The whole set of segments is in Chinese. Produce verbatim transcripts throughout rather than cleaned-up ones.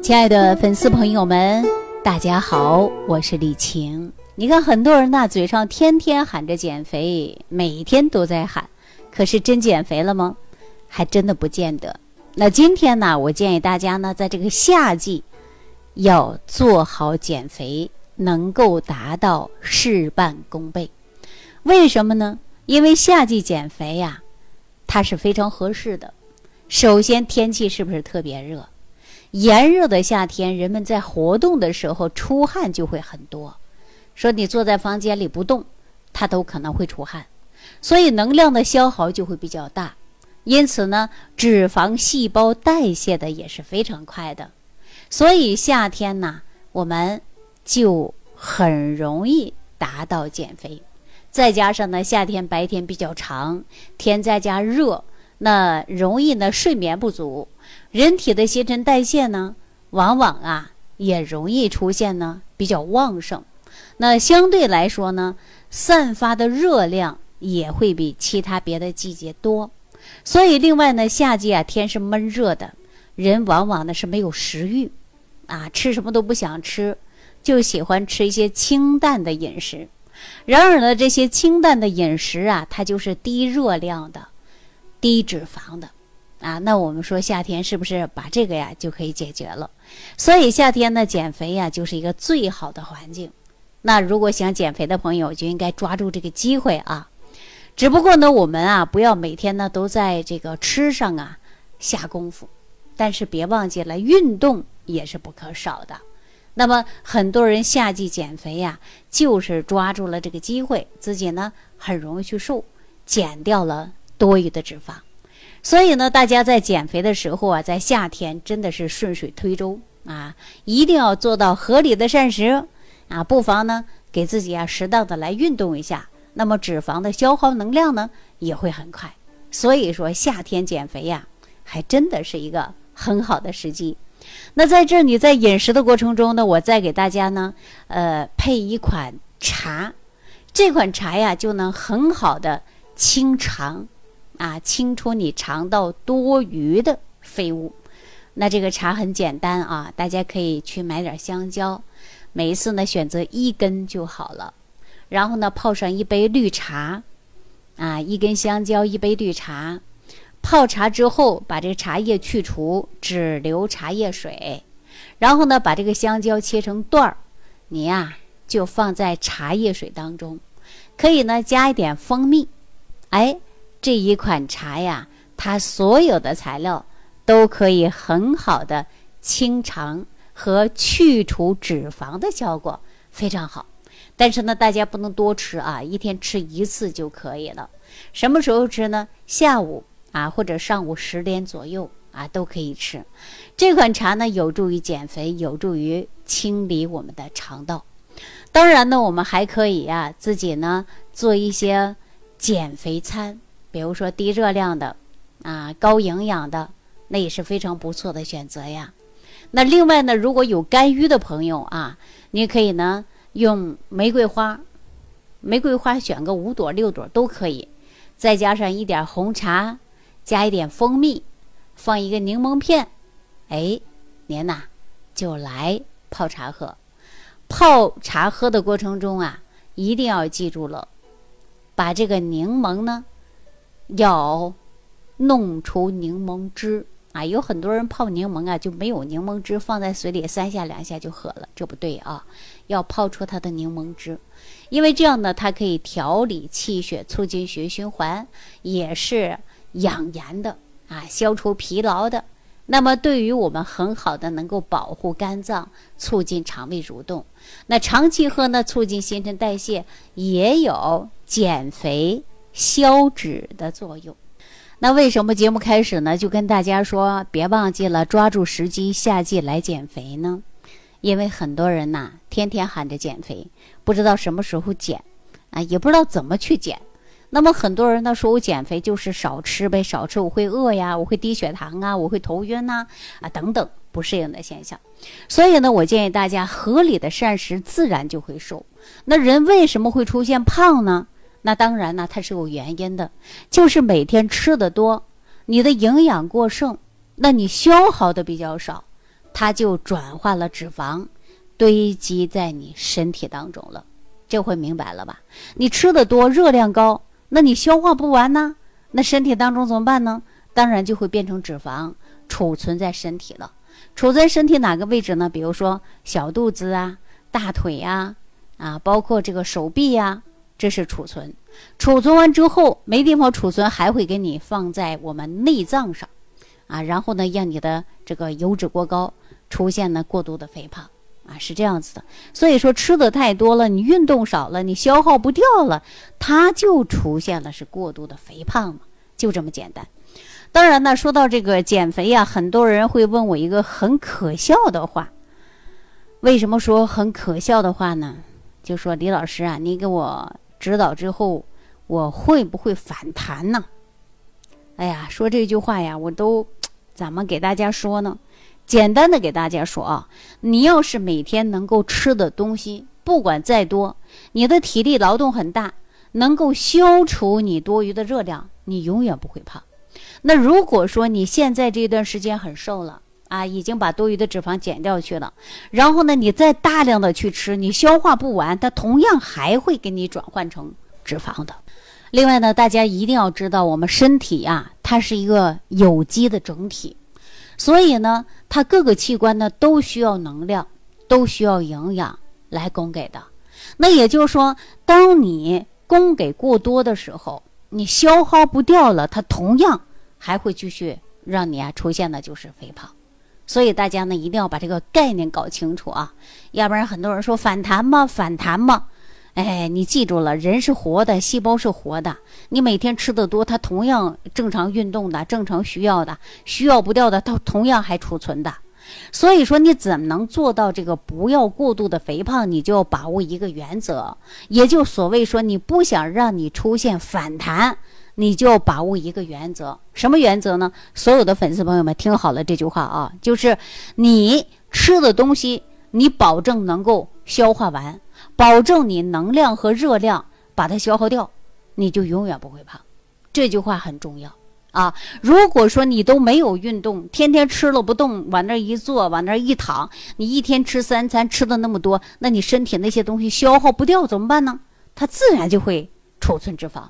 亲爱的粉丝朋友们，大家好，我是李晴。你看很多人呢，嘴上天天喊着减肥，每天都在喊，可是真减肥了吗？还真的不见得。那今天呢，我建议大家呢，在这个夏季要做好减肥，能够达到事半功倍。为什么呢？因为夏季减肥呀、啊，它是非常合适的。首先，天气是不是特别热？炎热的夏天，人们在活动的时候出汗就会很多，说你坐在房间里不动，它都可能会出汗，所以能量的消耗就会比较大。因此呢，脂肪细胞代谢的也是非常快的，所以夏天呢，我们就很容易达到减肥。再加上呢，夏天白天比较长，天再加热，那容易呢睡眠不足，人体的新陈代谢呢往往啊也容易出现呢比较旺盛，那相对来说呢散发的热量也会比其他别的季节多。所以另外呢，夏季啊天是闷热的，人往往呢是没有食欲啊，吃什么都不想吃，就喜欢吃一些清淡的饮食。然而呢，这些清淡的饮食啊，它就是低热量的，低脂肪的啊，那我们说夏天是不是把这个呀就可以解决了？所以夏天呢减肥呀就是一个最好的环境。那如果想减肥的朋友就应该抓住这个机会啊。只不过呢，我们啊不要每天呢都在这个吃上啊下功夫，但是别忘记了运动也是不可少的。那么很多人夏季减肥呀就是抓住了这个机会，自己呢很容易去瘦，减掉了多余的脂肪。所以呢，大家在减肥的时候啊，在夏天真的是顺水推舟啊，一定要做到合理的膳食啊，不妨呢给自己啊适当的来运动一下，那么脂肪的消耗能量呢也会很快。所以说夏天减肥呀还真的是一个很好的时机。那在这里，在饮食的过程中呢，我再给大家呢呃配一款茶，这款茶呀就能很好的清肠啊，清除你肠道多余的废物。那这个茶很简单啊，大家可以去买点香蕉，每一次呢选择一根就好了，然后呢泡上一杯绿茶啊，一根香蕉一杯绿茶，泡茶之后把这个茶叶去除，只留茶叶水，然后呢把这个香蕉切成段儿，你呀、啊、就放在茶叶水当中，可以呢加一点蜂蜜。哎，这一款茶呀，它所有的材料都可以很好的清肠和去除脂肪的效果非常好。但是呢，大家不能多吃啊，一天吃一次就可以了。什么时候吃呢？下午啊，或者上午十点左右啊，都可以吃。这款茶呢，有助于减肥，有助于清理我们的肠道。当然呢，我们还可以啊，自己呢做一些减肥餐。比如说低热量的啊，高营养的，那也是非常不错的选择呀。那另外呢，如果有肝郁的朋友啊，你可以呢用玫瑰花，玫瑰花选个五朵六朵都可以，再加上一点红茶，加一点蜂蜜，放一个柠檬片，哎，您呐、啊、就来泡茶喝。泡茶喝的过程中啊，一定要记住了，把这个柠檬呢要弄出柠檬汁啊！有很多人泡柠檬啊就没有柠檬汁，放在水里三下两下就喝了，这不对啊！要泡出它的柠檬汁，因为这样呢，它可以调理气血，促进血循环，也是养颜的啊，消除疲劳的。那么对于我们很好的能够保护肝脏，促进肠胃蠕动。那长期喝呢，促进新陈代谢，也有减肥消脂的作用。那为什么节目开始呢就跟大家说别忘记了抓住时机，夏季来减肥呢？因为很多人呐、啊、天天喊着减肥，不知道什么时候减啊，也不知道怎么去减。那么很多人呢说我减肥就是少吃呗，少吃我会饿呀，我会低血糖啊，我会头晕呐 啊, 啊等等不适应的现象。所以呢，我建议大家合理的膳食自然就会瘦。那人为什么会出现胖呢？那当然呢，它是有原因的，就是每天吃的多，你的营养过剩，那你消耗的比较少，它就转化了脂肪，堆积在你身体当中了。这回明白了吧？你吃的多，热量高，那你消化不完呢，那身体当中怎么办呢？当然就会变成脂肪储存在身体了。储存身体哪个位置呢？比如说小肚子啊，大腿啊，啊，包括这个手臂啊，这是储存。储存完之后没地方储存，还会给你放在我们内脏上啊，然后呢让你的这个油脂过高，出现呢过度的肥胖啊，是这样子的。所以说吃的太多了，你运动少了，你消耗不掉了，它就出现了是过度的肥胖嘛，就这么简单。当然呢，说到这个减肥啊，很多人会问我一个很可笑的话。为什么说很可笑的话呢？就说李老师啊，你给我指导之后，我会不会反弹呢？哎呀，说这句话呀，我都怎么给大家说呢？简单的给大家说啊，你要是每天能够吃的东西不管再多，你的体力劳动很大，能够消除你多余的热量，你永远不会胖。那如果说你现在这段时间很瘦了啊，已经把多余的脂肪减掉去了，然后呢你再大量的去吃，你消化不完，它同样还会给你转换成脂肪的。另外呢，大家一定要知道，我们身体啊，它是一个有机的整体，所以呢它各个器官呢都需要能量，都需要营养来供给的。那也就是说，当你供给过多的时候，你消耗不掉了，它同样还会继续让你啊出现的就是肥胖。所以大家呢一定要把这个概念搞清楚啊，要不然很多人说反弹吗反弹吗哎，你记住了，人是活的，细胞是活的，你每天吃的多，它同样正常运动的，正常需要的，需要不掉的，它同样还储存的。所以说你怎么能做到这个不要过度的肥胖，你就要把握一个原则，也就所谓说，你不想让你出现反弹，你就要把握一个原则。什么原则呢？所有的粉丝朋友们听好了这句话啊，就是你吃的东西你保证能够消化完，保证你能量和热量把它消耗掉，你就永远不会胖。这句话很重要啊，如果说你都没有运动，天天吃了不动，往那一坐，往那一躺，你一天吃三餐，吃的那么多，那你身体那些东西消耗不掉怎么办呢？它自然就会储存脂肪。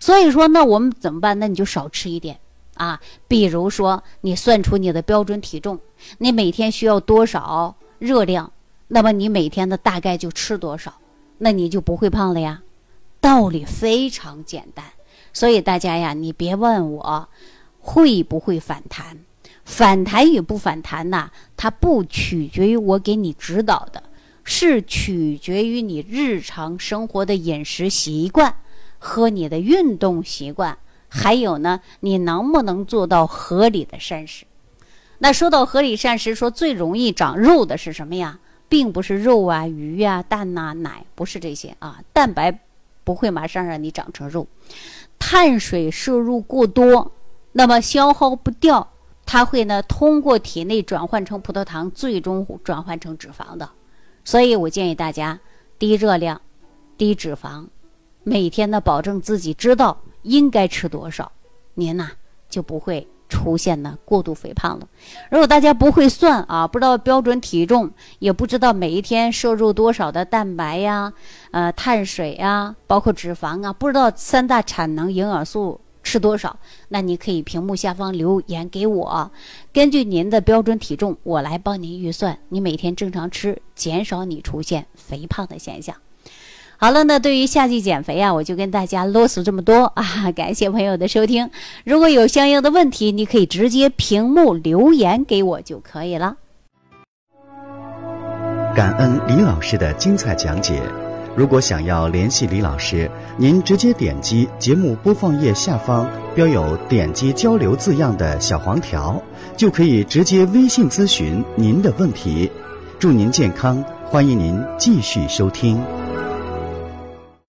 所以说那我们怎么办？那你就少吃一点啊，比如说你算出你的标准体重，你每天需要多少热量，那么你每天的大概就吃多少，那你就不会胖了呀。道理非常简单。所以大家呀，你别问我会不会反弹，反弹与不反弹呢、啊，它不取决于我给你指导的，是取决于你日常生活的饮食习惯和你的运动习惯，还有呢你能不能做到合理的膳食。那说到合理膳食，说最容易长肉的是什么呀？并不是肉啊、鱼啊、蛋啊、奶，不是这些啊，蛋白不会马上让你长成肉。碳水摄入过多，那么消耗不掉，它会呢通过体内转换成葡萄糖，最终转换成脂肪的。所以我建议大家低热量低脂肪，每天呢保证自己知道应该吃多少，您呢、啊、就不会出现呢过度肥胖了。如果大家不会算啊，不知道标准体重，也不知道每一天摄入多少的蛋白呀、呃碳水啊，包括脂肪啊，不知道三大产能营养素吃多少，那你可以屏幕下方留言给我，根据您的标准体重，我来帮您预算，你每天正常吃，减少你出现肥胖的现象。好了，那对于夏季减肥啊，我就跟大家啰嗦这么多啊，感谢朋友的收听。如果有相应的问题，你可以直接屏幕留言给我就可以了。感恩李老师的精彩讲解。如果想要联系李老师，您直接点击节目播放页下方标有点击交流字样的小黄条，就可以直接微信咨询您的问题。祝您健康，欢迎您继续收听。